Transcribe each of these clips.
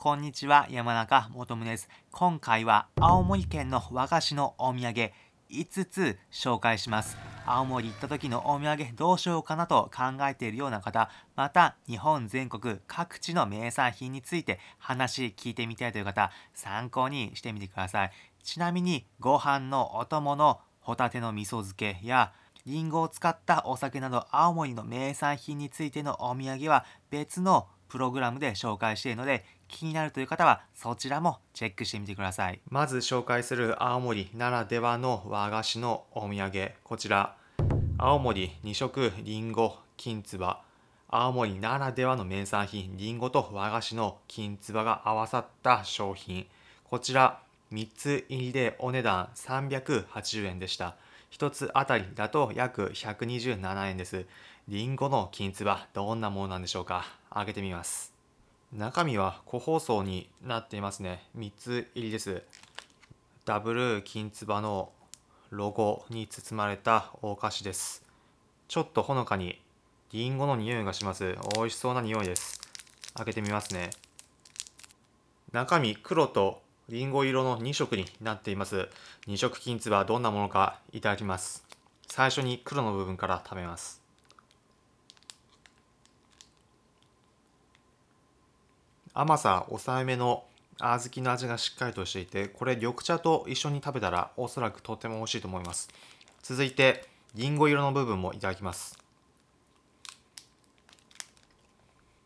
こんにちは、山中もとむです。今回は青森県の和菓子のお土産5つ紹介します。青森行った時のお土産どうしようかなと考えているような方、また日本全国各地の名産品について話聞いてみたいという方、参考にしてみてください。ちなみにご飯のお供のホタテの味噌漬けやリンゴを使ったお酒など青森の名産品についてのお土産は別のプログラムで紹介しているので、気になるという方はそちらもチェックしてみてください。まず紹介する青森ならではの和菓子のお土産、こちら青森2色りんごきんつば。青森ならではの名産品、りんごと和菓子のきんつばが合わさった商品、こちら3つ入りでお値段380円でした。1つあたりだと約127円です。りんごのきんつば、どんなものなんでしょうか。開けてみます。中身は個包装になっていますね。3つ入りです。ダブルきんつばのロゴに包まれたお菓子です。ちょっとほのかにりんごの匂いがします。美味しそうな匂いです。開けてみますね。中身黒とりんご色の2色になっています。2色きんつば、どんなものかいただきます。最初に黒の部分から食べます。甘さ抑えめの小豆の味がしっかりとしていて、これ緑茶と一緒に食べたらおそらくとても美味しいと思います。続いてりんご色の部分もいただきます。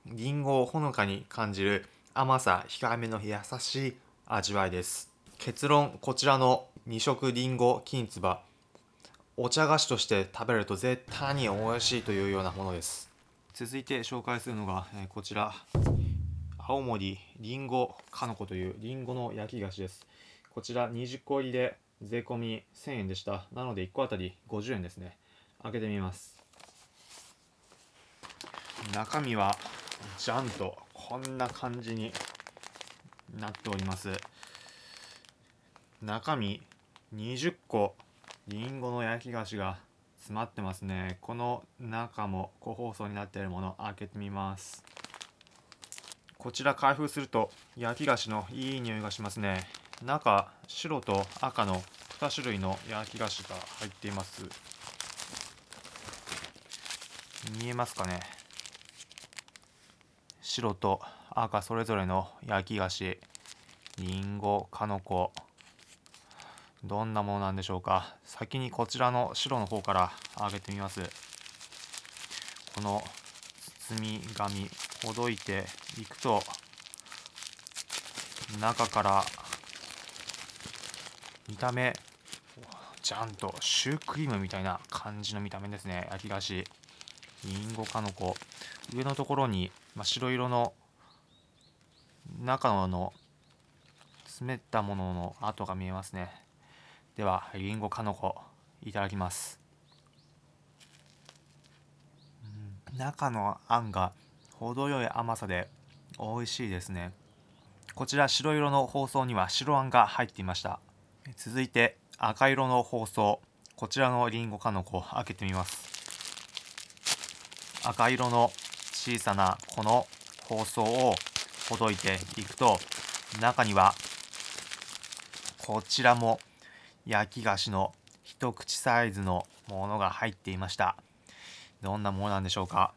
りんごをほのかに感じる甘さ控えめの優しい味わいです。結論、こちらの2色りんごきんつば、お茶菓子として食べると絶対に美味しいというようなものです。続いて紹介するのがこちら青森りんごかのこというりんごの焼き菓子です。こちら20個入りで税込み1000円でした。なので1個あたり50円ですね。開けてみます。中身はジャンとこんな感じになっております。中身20個りんごの焼き菓子が詰まってますね。この中も個包装になっているものを開けてみます。こちら開封すると焼き菓子のいい匂いがしますね。中、白と赤の2種類の焼き菓子が入っています。見えますかね。白と赤それぞれの焼き菓子、りんご、かのこ、どんなものなんでしょうか。先にこちらの白の方から開けてみます。この包み紙ほどいていくと、中から見た目ちゃんとシュークリームみたいな感じの見た目ですね。焼き菓子りんごかのこ、上のところに白色の中の詰めたものの跡が見えますね。ではりんごかのこいただきます。中のあんが程よい甘さで美味しいですね。こちら白色の包装には白あんが入っていました。続いて赤色の包装、こちらのりんごかのこ開けてみます。赤色の小さなこの包装をほどいていくと、中にはこちらも焼き菓子の一口サイズのものが入っていました。どんなものなんでしょうか。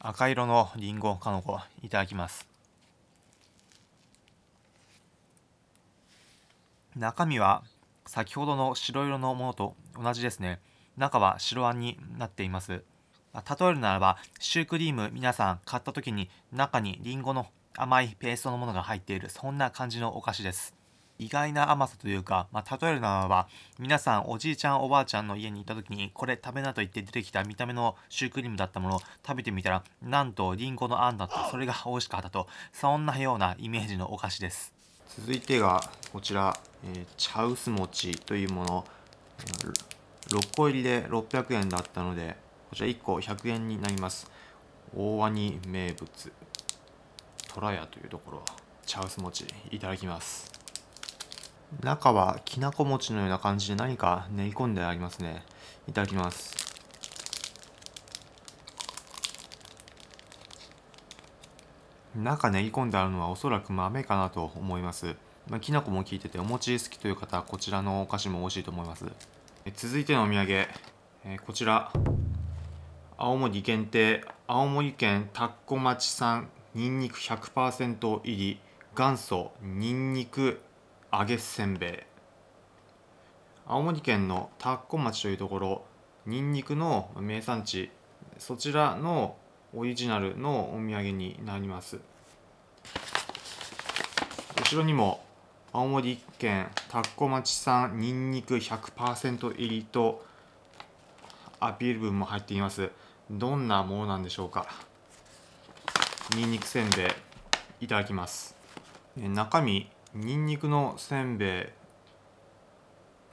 赤色のりんごかのこいただきます。中身は先ほどの白色のものと同じですね。中は白あんになっています。例えるならばシュークリーム、皆さん買った時に中にりんごの甘いペーストのものが入っている、そんな感じのお菓子です。意外な甘さというか、例えるならば皆さんおじいちゃんおばあちゃんの家に行った時にこれ食べなと言って出てきた見た目のシュークリームだったものを食べてみたら、なんとリンゴのあんだった、それが美味しかったと、そんなようなイメージのお菓子です。続いてがこちら、茶臼餅というもの、6個入りで600円だったので、こちら1個100円になります。大鰐名物とらやというところ、茶臼餅いただきます。中はきなこ餅のような感じで何か練り込んでありますね。いただきます。中練り込んであるのはおそらく豆かなと思います。きな粉も効いててお餅好きという方はこちらのお菓子も美味しいと思います。続いてのお土産、こちら青森限定、青森県田子町産にんにく 100% 入り元祖にんにく揚げせんべい。青森県の田子町というところ、にんにくの名産地、そちらのオリジナルのお土産になります。後ろにも青森県田子町産にんにく 100% 入りとアピール文も入っています。どんなものなんでしょうか。にんにくせんべいいただきます。中身にんにくのせんべ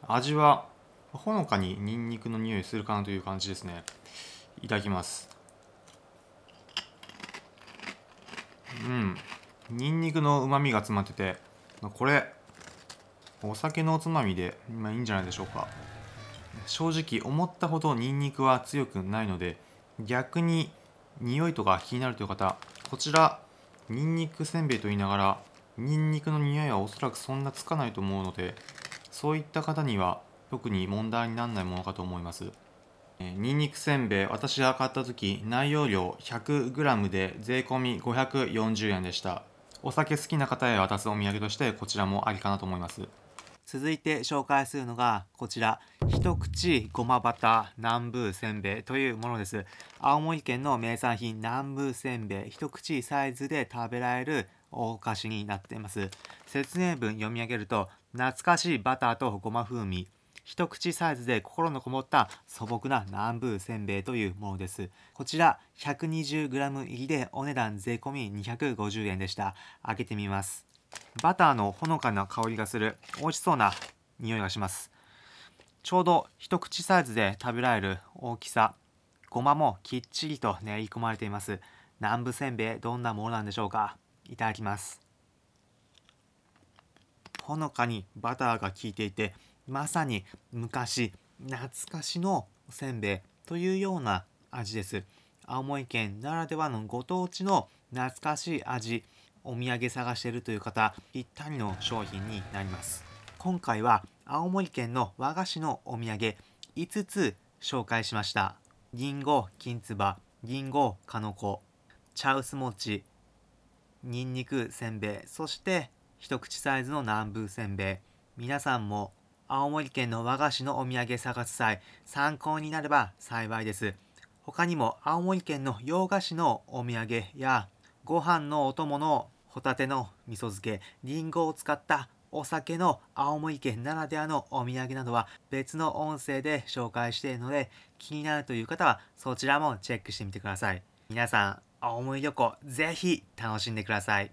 い、味はほのかににんにくの匂いするかなという感じですね。いただきます。にんにくのうまみが詰まってて、これお酒のおつまみで、いいんじゃないでしょうか。正直思ったほどにんにくは強くないので、逆に匂いとか気になるという方、こちらにんにくせんべいと言いながらにんにくの匂いはおそらくそんなつかないと思うので、そういった方には特に問題にならないものかと思います。にんにくせんべい、私が買った時内容量 100g で税込540円でした。お酒好きな方へ渡すお土産としてこちらもありかなと思います。続いて紹介するのがこちら、一口ごまバタ南部せんべいというものです。青森県の名産品南部せんべい、一口サイズで食べられるお菓子になっています。説明文読み上げると、懐かしいバターとごま風味、一口サイズで心のこもった素朴な南部せんべいというものです。こちら 120g 入りでお値段税込250円でした。開けてみます。バターのほのかな香りがする、美味しそうな匂いがします。ちょうど一口サイズで食べられる大きさ、ごまもきっちりと練り込まれています。南部せんべい、どんなものなんでしょうか。いただきます。ほのかにバターが効いていて、まさに昔懐かしのせんべいというような味です。青森県ならではのご当地の懐かしい味、お土産探しているという方ぴったりの商品になります。今回は青森県の和菓子のお土産5つ紹介しました。りんごきんつば、りんごかのこ、茶臼餅、にんにくせんべい、そして一口サイズの南部せんべい。皆さんも青森県の和菓子のお土産探す際、参考になれば幸いです。他にも青森県の洋菓子のお土産や、ご飯のお供のホタテの味噌漬け、りんごを使ったお酒の青森県ならではのお土産などは別の音声で紹介しているので、気になるという方はそちらもチェックしてみてください。皆さん、青森旅行ぜひ楽しんでください。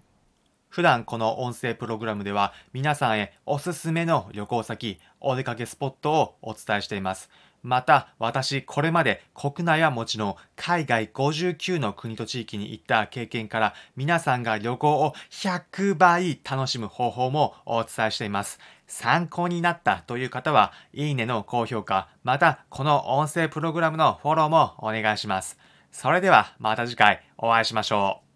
普段この音声プログラムでは皆さんへおすすめの旅行先、お出かけスポットをお伝えしています。また私、これまで国内はもちろん海外59の国と地域に行った経験から、皆さんが旅行を100倍楽しむ方法もお伝えしています。参考になったという方は、いいねの高評価、またこの音声プログラムのフォローもお願いします。それではまた次回お会いしましょう。